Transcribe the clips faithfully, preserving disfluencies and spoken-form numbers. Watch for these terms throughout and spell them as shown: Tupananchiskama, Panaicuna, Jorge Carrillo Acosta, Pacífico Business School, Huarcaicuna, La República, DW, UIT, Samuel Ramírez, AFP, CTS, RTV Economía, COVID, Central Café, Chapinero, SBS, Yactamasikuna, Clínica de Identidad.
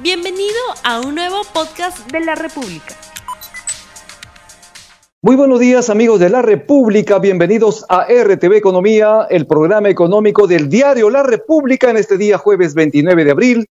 Bienvenido a un nuevo podcast de La República. Muy buenos días, amigos de La República. Bienvenidos a R T V Economía, el programa económico del diario La República en este día jueves veintinueve de abril.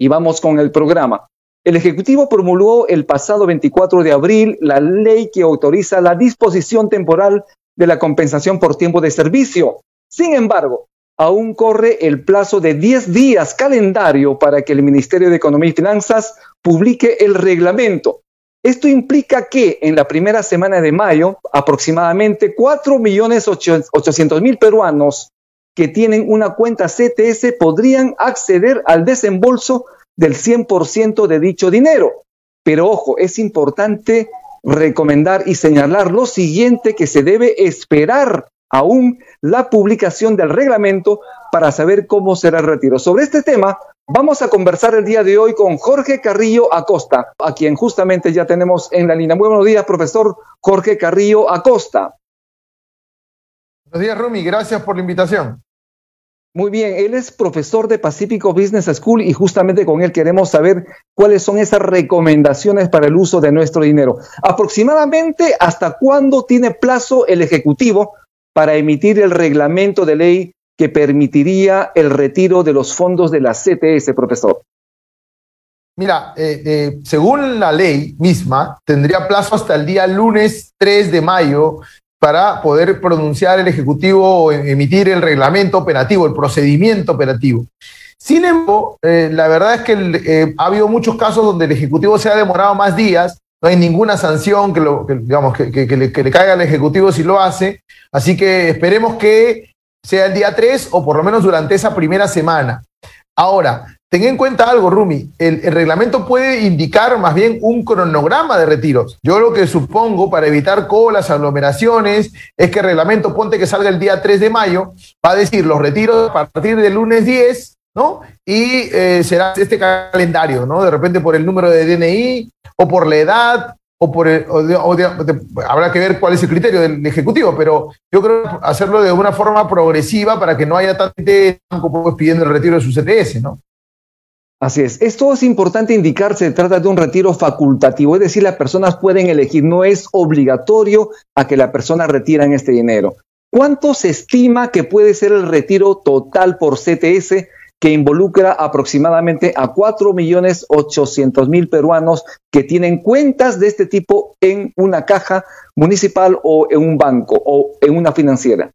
Y vamos con el programa. El Ejecutivo promulgó el pasado veinticuatro de abril la ley que autoriza la disposición temporal de la compensación por tiempo de servicio. Sin embargo, aún corre el plazo de diez días calendario para que el Ministerio de Economía y Finanzas publique el reglamento. Esto implica que en la primera semana de mayo, aproximadamente cuatro millones ochocientos mil peruanos que tienen una cuenta C T S podrían acceder al desembolso del cien por ciento de dicho dinero. Pero ojo, es importante recomendar y señalar lo siguiente, que se debe esperar aún la publicación del reglamento para saber cómo será el retiro. Sobre este tema vamos a conversar el día de hoy con Jorge Carrillo Acosta, a quien justamente ya tenemos en la línea. Muy buenos días, profesor Jorge Carrillo Acosta. Buenos días, Rumi. Gracias por la invitación. Muy bien, él es profesor de Pacífico Business School y justamente con él queremos saber cuáles son esas recomendaciones para el uso de nuestro dinero. Aproximadamente, ¿hasta cuándo tiene plazo el Ejecutivo para emitir el reglamento de ley que permitiría el retiro de los fondos de la C T S, profesor? Mira, eh, eh, según la ley misma, tendría plazo hasta el día lunes tres de mayo para poder pronunciar el Ejecutivo o emitir el reglamento operativo, el procedimiento operativo. Sin embargo, eh, la verdad es que el, eh, ha habido muchos casos donde el Ejecutivo se ha demorado más días. No hay ninguna sanción que, lo, que, digamos, que, que, que, le, que le caiga al Ejecutivo si lo hace. Así que esperemos que sea el día tres o por lo menos durante esa primera semana. Ahora, ten en cuenta algo, Rumi. El, el reglamento puede indicar más bien un cronograma de retiros. Yo lo que supongo, para evitar colas, aglomeraciones, es que el reglamento, ponte que salga el día tres de mayo, va a decir los retiros a partir del lunes diez, ¿no? Y eh, será este calendario, ¿no? De repente por el número de D N I o por la edad o por el, o de, o de, de, habrá que ver cuál es el criterio del Ejecutivo, pero yo creo hacerlo de una forma progresiva para que no haya tanto banco pidiendo el retiro de su C T S, ¿no? Así es. Esto es importante indicar, se trata de un retiro facultativo, es decir, las personas pueden elegir, no es obligatorio a que la persona retiren este dinero. ¿Cuánto se estima que puede ser el retiro total por C T S? Que involucra aproximadamente a cuatro millones ochocientos mil peruanos que tienen cuentas de este tipo en una caja municipal o en un banco o en una financiera.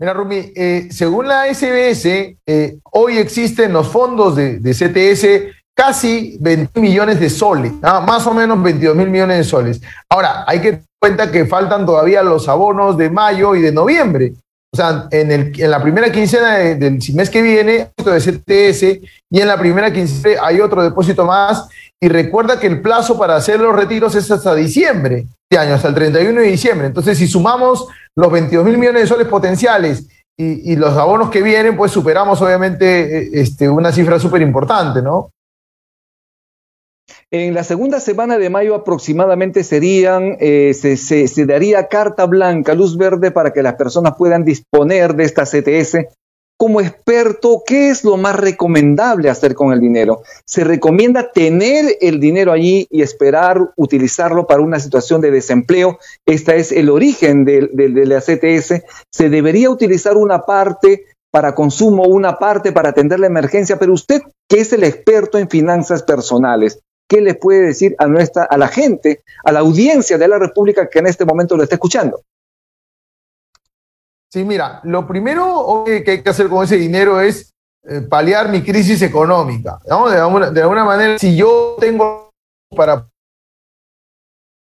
Mira, Rumi, eh, según la S B S, eh, hoy existen los fondos de, de C T S casi veinte millones de soles, ¿no? Más o menos veintidós mil millones de soles. Ahora, hay que tener en cuenta que faltan todavía los abonos de mayo y de noviembre. O sea, en, el, en la primera quincena de, del mes que viene, de C T S, y en la primera quincena hay otro depósito más. Y recuerda que el plazo para hacer los retiros es hasta diciembre de este año, hasta el treinta y uno de diciembre. Entonces, si sumamos los veintidós mil millones de soles potenciales y, y los abonos que vienen, pues superamos obviamente este, una cifra súper importante, ¿no? En la segunda semana de mayo aproximadamente serían, eh, se, se, se daría carta blanca, luz verde para que las personas puedan disponer de esta C T S. Como experto, ¿qué es lo más recomendable hacer con el dinero? ¿Se recomienda tener el dinero allí y esperar utilizarlo para una situación de desempleo? Este es el origen de, de, de la C T S. ¿Se debería utilizar una parte para consumo, una parte para atender la emergencia? Pero usted, que es el experto en finanzas personales, ¿qué le puede decir a nuestra, a la gente, a la audiencia de La República que en este momento lo está escuchando? Sí, mira, lo primero que hay que hacer con ese dinero es eh, paliar mi crisis económica, ¿no? De alguna, de alguna manera, si yo tengo para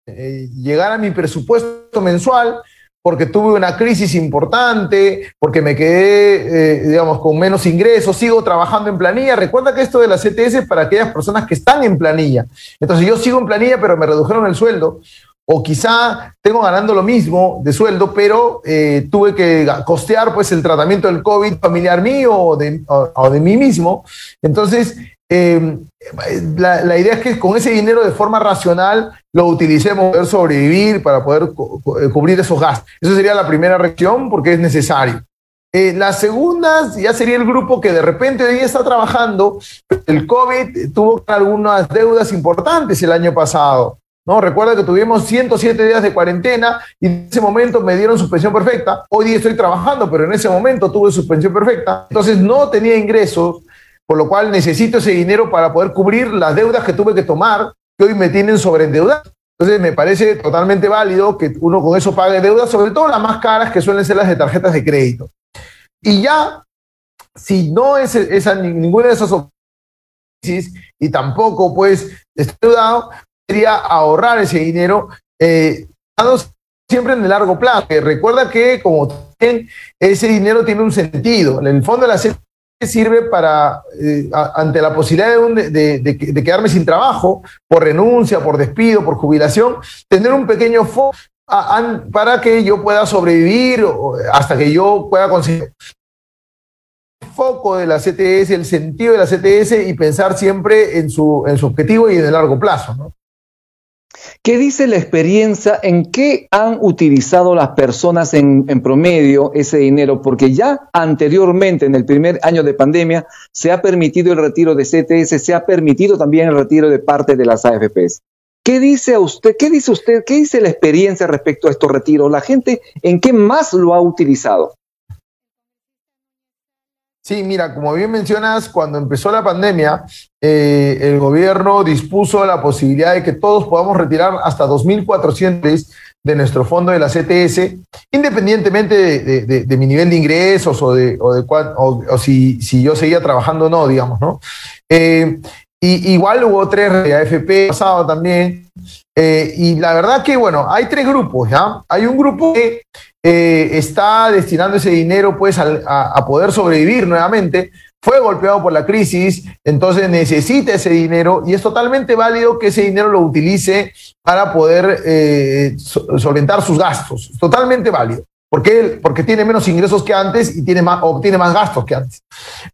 eh, llegar a mi presupuesto mensual, porque tuve una crisis importante, porque me quedé, eh, digamos, con menos ingresos, sigo trabajando en planilla. Recuerda que esto de la C T S es para aquellas personas que están en planilla. Entonces yo sigo en planilla, pero me redujeron el sueldo, o quizá tengo ganando lo mismo de sueldo, pero eh, tuve que costear pues el tratamiento del COVID familiar mío o de, o, o de mí mismo. Entonces, eh, la, la idea es que con ese dinero de forma racional lo utilicemos para poder sobrevivir, para poder co- cubrir esos gastos. Esa sería la primera reacción porque es necesario. Eh, las segundas ya sería el grupo que de repente hoy está trabajando. El COVID tuvo algunas deudas importantes el año pasado, ¿no? Recuerda que tuvimos ciento siete días de cuarentena y en ese momento me dieron suspensión perfecta. Hoy día estoy trabajando, pero en ese momento tuve suspensión perfecta. Entonces no tenía ingresos, por lo cual necesito ese dinero para poder cubrir las deudas que tuve que tomar, que hoy me tienen sobreendeudado. Entonces me parece totalmente válido que uno con eso pague deudas, sobre todo las más caras, que suelen ser las de tarjetas de crédito. Y ya, si no es esa, ninguna de esas opciones, y tampoco pues endeudado, sería ahorrar ese dinero, eh, siempre en el largo plazo. Recuerda que como también ese dinero tiene un sentido. En el fondo de la C T S sirve para, eh, ante la posibilidad de, un, de, de, de quedarme sin trabajo, por renuncia, por despido, por jubilación, tener un pequeño fondo para que yo pueda sobrevivir hasta que yo pueda conseguir. El foco de la C T S, el sentido de la C T S, y pensar siempre en su, en su objetivo y en el largo plazo, ¿no? ¿Qué dice la experiencia? ¿En qué han utilizado las personas en, en promedio ese dinero? Porque ya anteriormente, en el primer año de pandemia, se ha permitido el retiro de C T S, se ha permitido también el retiro de parte de las A F Pes. ¿Qué dice usted? ¿Qué dice usted? ¿Qué dice la experiencia respecto a estos retiros? ¿La gente en qué más lo ha utilizado? Sí, mira, como bien mencionas, cuando empezó la pandemia, eh, el gobierno dispuso la posibilidad de que todos podamos retirar hasta dos mil cuatrocientos de nuestro fondo de la C T S, independientemente de, de, de, de mi nivel de ingresos o de, o de cuán, o, o si, si yo seguía trabajando o no, digamos, ¿no? Eh, Y igual hubo tres de A F P pasado también. Eh, y la verdad que, bueno, hay tres grupos, ¿ya? Hay un grupo que eh, está destinando ese dinero, pues, al, a, a poder sobrevivir nuevamente. Fue golpeado por la crisis, entonces necesita ese dinero y es totalmente válido que ese dinero lo utilice para poder eh, so- solventar sus gastos. Totalmente válido. Porque, porque tiene menos ingresos que antes y tiene más, obtiene más gastos que antes.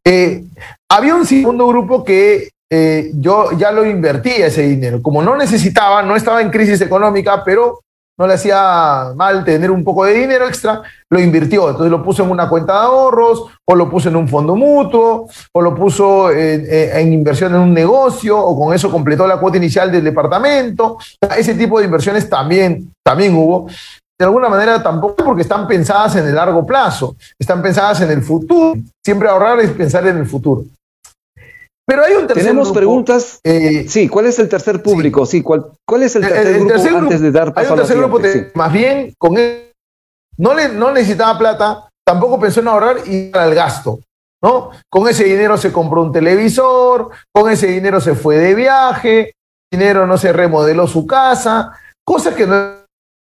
Eh, había un segundo grupo que... Eh, yo ya lo invertía ese dinero, como no necesitaba, no estaba en crisis económica, pero no le hacía mal tener un poco de dinero extra, lo invirtió, entonces lo puso en una cuenta de ahorros, o lo puso en un fondo mutuo, o lo puso en, en inversión en un negocio, o con eso completó la cuota inicial del departamento. Ese tipo de inversiones también, también hubo. De alguna manera tampoco, porque están pensadas en el largo plazo, están pensadas en el futuro. Siempre ahorrar es pensar en el futuro. Pero hay un tercer Tenemos grupo. preguntas. Eh, sí, ¿cuál es el tercer público? Sí, sí ¿cuál, ¿cuál es el tercer, el, el grupo, tercer grupo antes de dar paso hay un tercer a la siguiente? Grupo, sí. Más bien, con él, no, le, no necesitaba plata, tampoco pensó en ahorrar y al gasto, ¿no? Con ese dinero se compró un televisor, con ese dinero se fue de viaje, el dinero no se remodeló su casa, cosa que no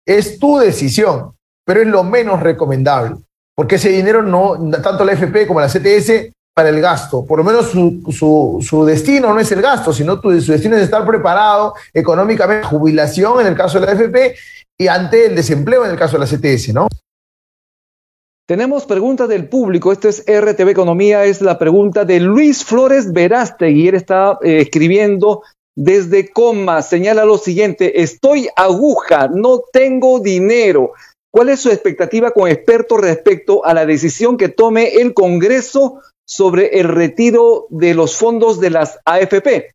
es tu decisión, pero es lo menos recomendable, porque ese dinero no, tanto la F P como la C T S, para el gasto, por lo menos su, su, su destino no es el gasto, sino tu, su destino es estar preparado económicamente, jubilación en el caso de la A F P y ante el desempleo en el caso de la C T S, ¿no? Tenemos preguntas del público. Esto es R T V Economía, es la pregunta de Luis Flores Verástegui, él está eh, escribiendo desde Coma, señala lo siguiente: estoy aguja, no tengo dinero. ¿Cuál es su expectativa con experto respecto a la decisión que tome el Congreso sobre el retiro de los fondos de las A F P?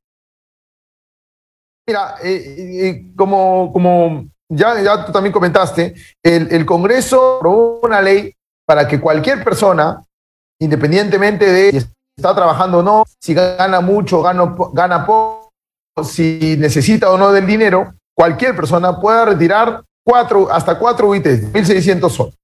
Mira, eh, eh, como, como ya, ya tú también comentaste, el, el Congreso aprobó una ley para que cualquier persona, independientemente de si está trabajando o no, si gana mucho, gana, gana poco, si necesita o no del dinero, cualquier persona pueda retirar cuatro, hasta cuatro U I Tes, mil seiscientos soles.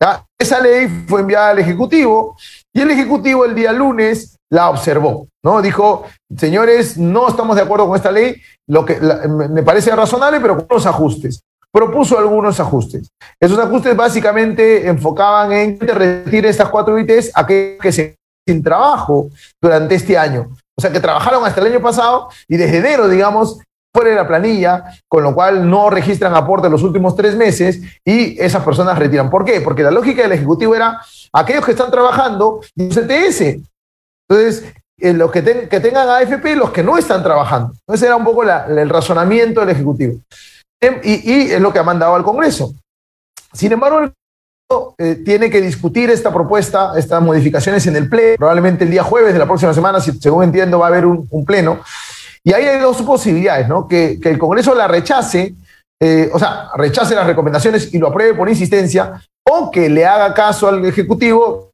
¿Ya? Esa ley fue enviada al Ejecutivo y el Ejecutivo el día lunes la observó, ¿no? Dijo, señores, no estamos de acuerdo con esta ley, lo que la, me parece razonable, pero con unos ajustes. Propuso algunos ajustes. Esos ajustes básicamente enfocaban en retirar estas cuatro U I Tes a aquellos que se quedaron sin trabajo durante este año. O sea, que trabajaron hasta el año pasado y desde enero, digamos, fuera de la planilla, con lo cual no registran aporte los últimos tres meses y esas personas retiran. ¿Por qué? Porque la lógica del Ejecutivo era aquellos que están trabajando en C T S. Entonces, eh, los que, ten, que tengan A F P, los que no están trabajando. Ese era un poco la, el razonamiento del Ejecutivo. Y, y es lo que ha mandado al Congreso. Sin embargo, el eh, tiene que discutir esta propuesta, estas modificaciones en el pleno, probablemente el día jueves de la próxima semana, si, según entiendo, va a haber un, un pleno. Y ahí hay dos posibilidades, ¿no? Que, que el Congreso la rechace, eh, o sea, rechace las recomendaciones y lo apruebe por insistencia, o que le haga caso al Ejecutivo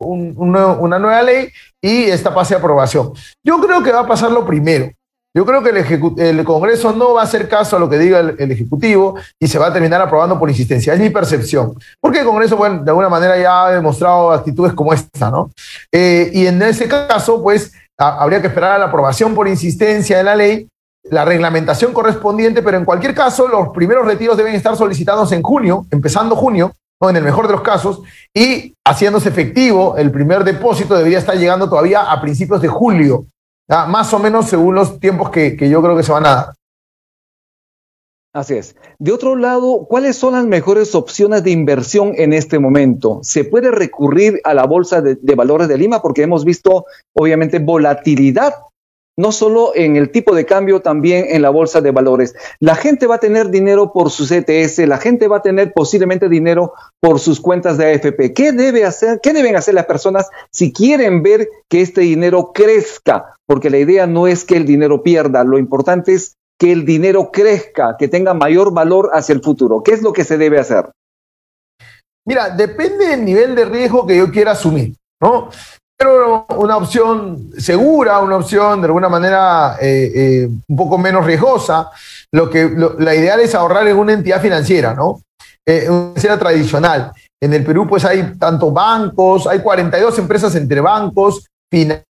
un, un nuevo, una nueva ley y esta pase a aprobación. Yo creo que va a pasar lo primero. Yo creo que el, Ejecu- el Congreso no va a hacer caso a lo que diga el, el Ejecutivo y se va a terminar aprobando por insistencia. Es mi percepción. Porque el Congreso, bueno, de alguna manera ya ha demostrado actitudes como esta, ¿no? Eh, y en ese caso, pues, a, habría que esperar a la aprobación por insistencia de la ley, la reglamentación correspondiente, pero en cualquier caso, los primeros retiros deben estar solicitados en junio, empezando junio, ¿no? En el mejor de los casos, y haciéndose efectivo, el primer depósito debería estar llegando todavía a principios de julio. Ah, más o menos según los tiempos que, que yo creo que se van a dar. Así es. De otro lado, ¿cuáles son las mejores opciones de inversión en este momento? ¿Se puede recurrir a la Bolsa de, de Valores de Lima? Porque hemos visto, obviamente, volatilidad, no solo en el tipo de cambio, también en la Bolsa de Valores. La gente va a tener dinero por su C T S, la gente va a tener posiblemente dinero por sus cuentas de A F P. ¿Qué debe hacer? ¿Qué deben hacer las personas si quieren ver que este dinero crezca? Porque la idea no es que el dinero pierda, lo importante es que el dinero crezca, que tenga mayor valor hacia el futuro. ¿Qué es lo que se debe hacer? Mira, depende del nivel de riesgo que yo quiera asumir, ¿no? Pero una opción segura, una opción de alguna manera eh, eh, un poco menos riesgosa, lo que, lo, la ideal es ahorrar en una entidad financiera, ¿no? Eh, una financiera tradicional. En el Perú, pues, hay tanto bancos, hay cuarenta y dos empresas entre bancos, finanzas,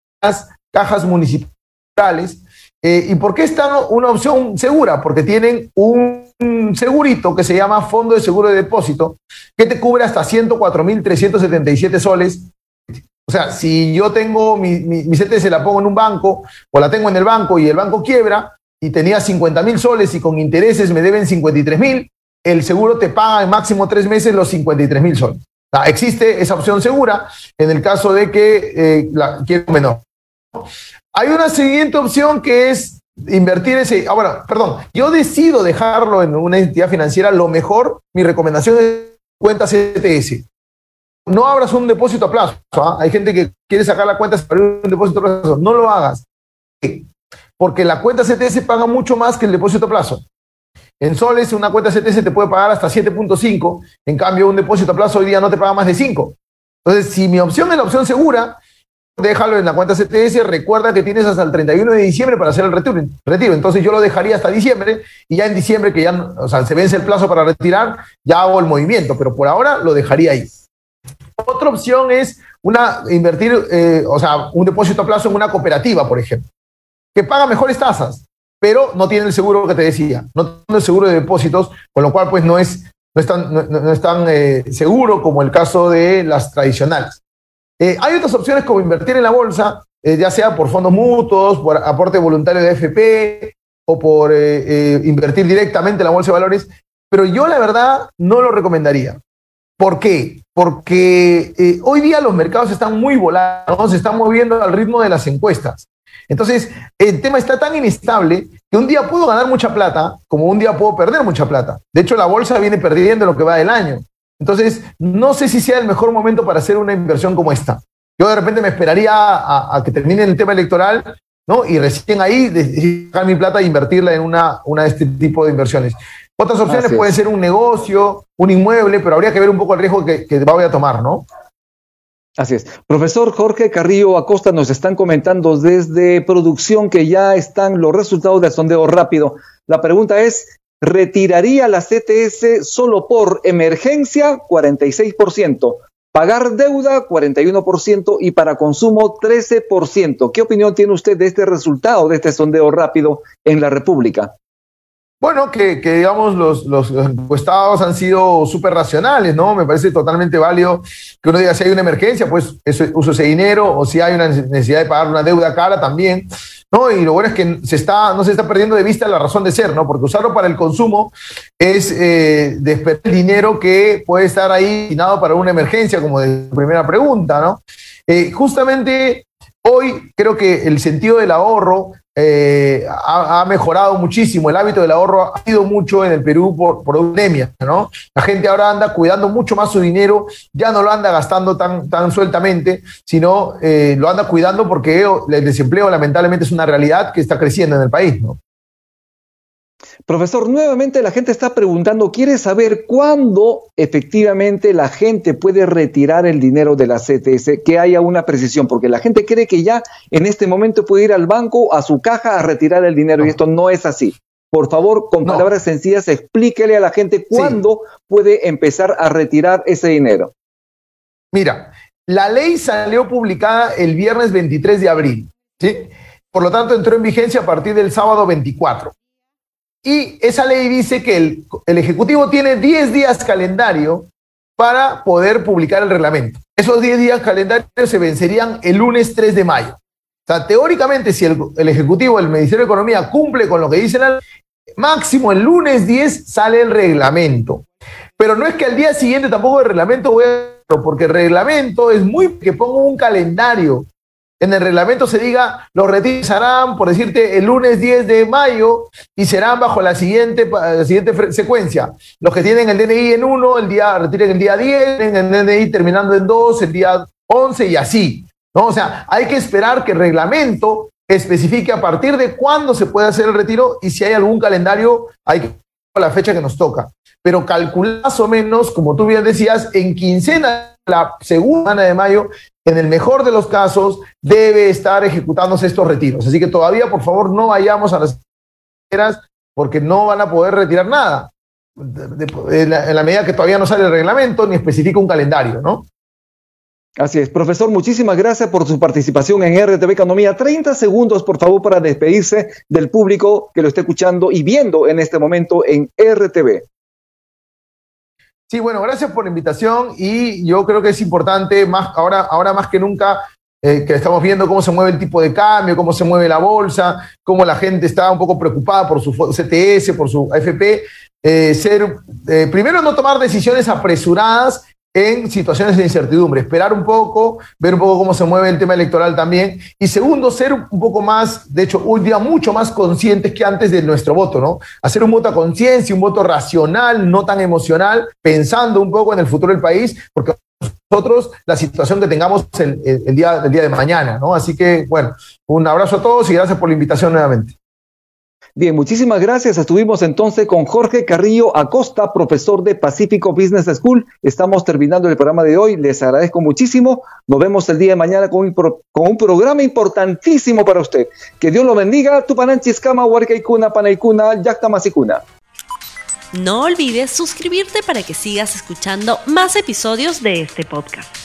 cajas municipales. Eh, ¿Y por qué es una opción segura? Porque tienen un segurito que se llama Fondo de Seguro de Depósito, que te cubre hasta ciento cuatro mil trescientos setenta y siete soles. O sea, si yo tengo mi, mi, mi C T S, la pongo en un banco o la tengo en el banco y el banco quiebra y tenía cincuenta mil soles y con intereses me deben cincuenta y tres mil, el seguro te paga en máximo tres meses los cincuenta y tres mil soles. O sea, existe esa opción segura en el caso de que eh, la quiebra menor. Hay una siguiente opción que es invertir ese... Ah, bueno, perdón. Yo decido dejarlo en una entidad financiera. Lo mejor, mi recomendación es cuenta C T S. No abras un depósito a plazo. ¿eh? Hay gente que quiere sacar la cuenta para un depósito a plazo. No lo hagas. Porque la cuenta C T S paga mucho más que el depósito a plazo. En soles, una cuenta C T S te puede pagar hasta siete punto cinco. En cambio, un depósito a plazo hoy día no te paga más de cinco. Entonces, si mi opción es la opción segura... Déjalo en la cuenta C T S, recuerda que tienes hasta el treinta y uno de diciembre para hacer el retiro. Entonces yo lo dejaría hasta diciembre y ya en diciembre, que ya, o sea, se vence el plazo para retirar, ya hago el movimiento, pero por ahora lo dejaría ahí. Otra opción es una, invertir, eh, o sea, un depósito a plazo en una cooperativa, por ejemplo, que paga mejores tasas, pero no tiene el seguro que te decía, no tiene el seguro de depósitos, con lo cual pues no es, no es tan, no, no es tan eh, seguro como el caso de las tradicionales. Eh, hay otras opciones como invertir en la bolsa, eh, ya sea por fondos mutuos, por aporte voluntario de A F P o por eh, eh, invertir directamente en la bolsa de valores, pero yo la verdad no lo recomendaría. ¿Por qué? Porque eh, hoy día los mercados están muy volátiles, ¿no? Se están moviendo al ritmo de las encuestas. Entonces, el tema está tan inestable que un día puedo ganar mucha plata como un día puedo perder mucha plata. De hecho, la bolsa viene perdiendo lo que va del año. Entonces, no sé si sea el mejor momento para hacer una inversión como esta. Yo de repente me esperaría a, a, a que termine el tema electoral, ¿no? Y recién ahí dejar mi plata e invertirla en una, una de este tipo de inversiones. Otras opciones pueden ser un negocio, un inmueble, pero habría que ver un poco el riesgo que, que voy a tomar, ¿no? Así es. Profesor Jorge Carrillo Acosta, nos están comentando desde producción que ya están los resultados del sondeo rápido. La pregunta es... ¿Retiraría la C T S solo por emergencia? cuarenta y seis por ciento. Pagar deuda, cuarenta y uno por ciento. Y para consumo, trece por ciento. ¿Qué opinión tiene usted de este resultado, de este sondeo rápido en La República? Bueno, que, que digamos, los, los, los encuestados han sido súper racionales, ¿no? Me parece totalmente válido que uno diga si hay una emergencia, pues eso, uso ese dinero, o si hay una necesidad de pagar una deuda cara también, ¿no? Y lo bueno es que se está, no se está perdiendo de vista la razón de ser, ¿no? Porque usarlo para el consumo es eh, desperdiciar el dinero que puede estar ahí destinado para una emergencia, como de primera pregunta, ¿no? Eh, justamente hoy creo que el sentido del ahorro eh, ha, ha mejorado muchísimo. El hábito del ahorro ha sido mucho en el Perú por, por pandemia, ¿no? La gente ahora anda cuidando mucho más su dinero, ya no lo anda gastando tan, tan sueltamente, sino eh, lo anda cuidando porque el desempleo lamentablemente es una realidad que está creciendo en el país, ¿no? Profesor, nuevamente la gente está preguntando, quiere saber cuándo efectivamente la gente puede retirar el dinero de la C T S, que haya una precisión, porque la gente cree que ya en este momento puede ir al banco, a su caja, a retirar el dinero, no. Y esto no es así. Por favor, con no. palabras sencillas, explíquele a la gente cuándo sí. puede empezar a retirar ese dinero. Mira, la ley salió publicada el viernes veintitrés de abril, ¿sí? Por lo tanto, entró en vigencia a partir del sábado veinticuatro. Y esa ley dice que el, el Ejecutivo tiene diez días calendario para poder publicar el reglamento. Esos diez días calendarios se vencerían el lunes tres de mayo. O sea, teóricamente, si el, el Ejecutivo, el Ministerio de Economía, cumple con lo que dice la ley, máximo el lunes diez sale el reglamento. Pero no es que al día siguiente tampoco el reglamento voy a... porque el reglamento es muy... que pongo un calendario. En el reglamento se diga, los retiros serán, por decirte, el lunes diez de mayo y serán bajo la siguiente, la siguiente secuencia. Los que tienen el D N I en uno, el día, retiren el día diez, el D N I terminando en dos, el día once y así, ¿no? O sea, hay que esperar que el reglamento especifique a partir de cuándo se puede hacer el retiro y si hay algún calendario, hay que la fecha que nos toca. Pero calcular más o menos, como tú bien decías, en quincena, la segunda semana de mayo, en el mejor de los casos, debe estar ejecutándose estos retiros. Así que todavía, por favor, no vayamos a las fronteras porque no van a poder retirar nada. De, de, en, la, en la medida que todavía no sale el reglamento ni especifica un calendario, ¿no? Así es. Profesor, muchísimas gracias por su participación en R T V Economía. treinta segundos, por favor, para despedirse del público que lo esté escuchando y viendo en este momento en R T V. Sí, bueno, gracias por la invitación y yo creo que es importante, más ahora, ahora más que nunca, eh, que estamos viendo cómo se mueve el tipo de cambio, cómo se mueve la bolsa, cómo la gente está un poco preocupada por su C T S, por su A F P, eh, ser, eh, primero no tomar decisiones apresuradas en situaciones de incertidumbre, esperar un poco, ver un poco cómo se mueve el tema electoral también, y segundo, ser un poco más, de hecho, hoy día mucho más conscientes que antes de nuestro voto, ¿no? Hacer un voto a conciencia, un voto racional, no tan emocional, pensando un poco en el futuro del país, porque nosotros, la situación que tengamos el, el, el, día, el día de mañana, ¿no? Así que, bueno, un abrazo a todos y gracias por la invitación nuevamente. Bien, muchísimas gracias. Estuvimos entonces con Jorge Carrillo Acosta, profesor de Pacífico Business School. Estamos terminando el programa de hoy. Les agradezco muchísimo. Nos vemos el día de mañana con un, pro con un programa importantísimo para usted. Que Dios lo bendiga. Tupananchiskama, Huarcaicuna, Panaicuna, Yactamasikuna. No olvides suscribirte para que sigas escuchando más episodios de este podcast.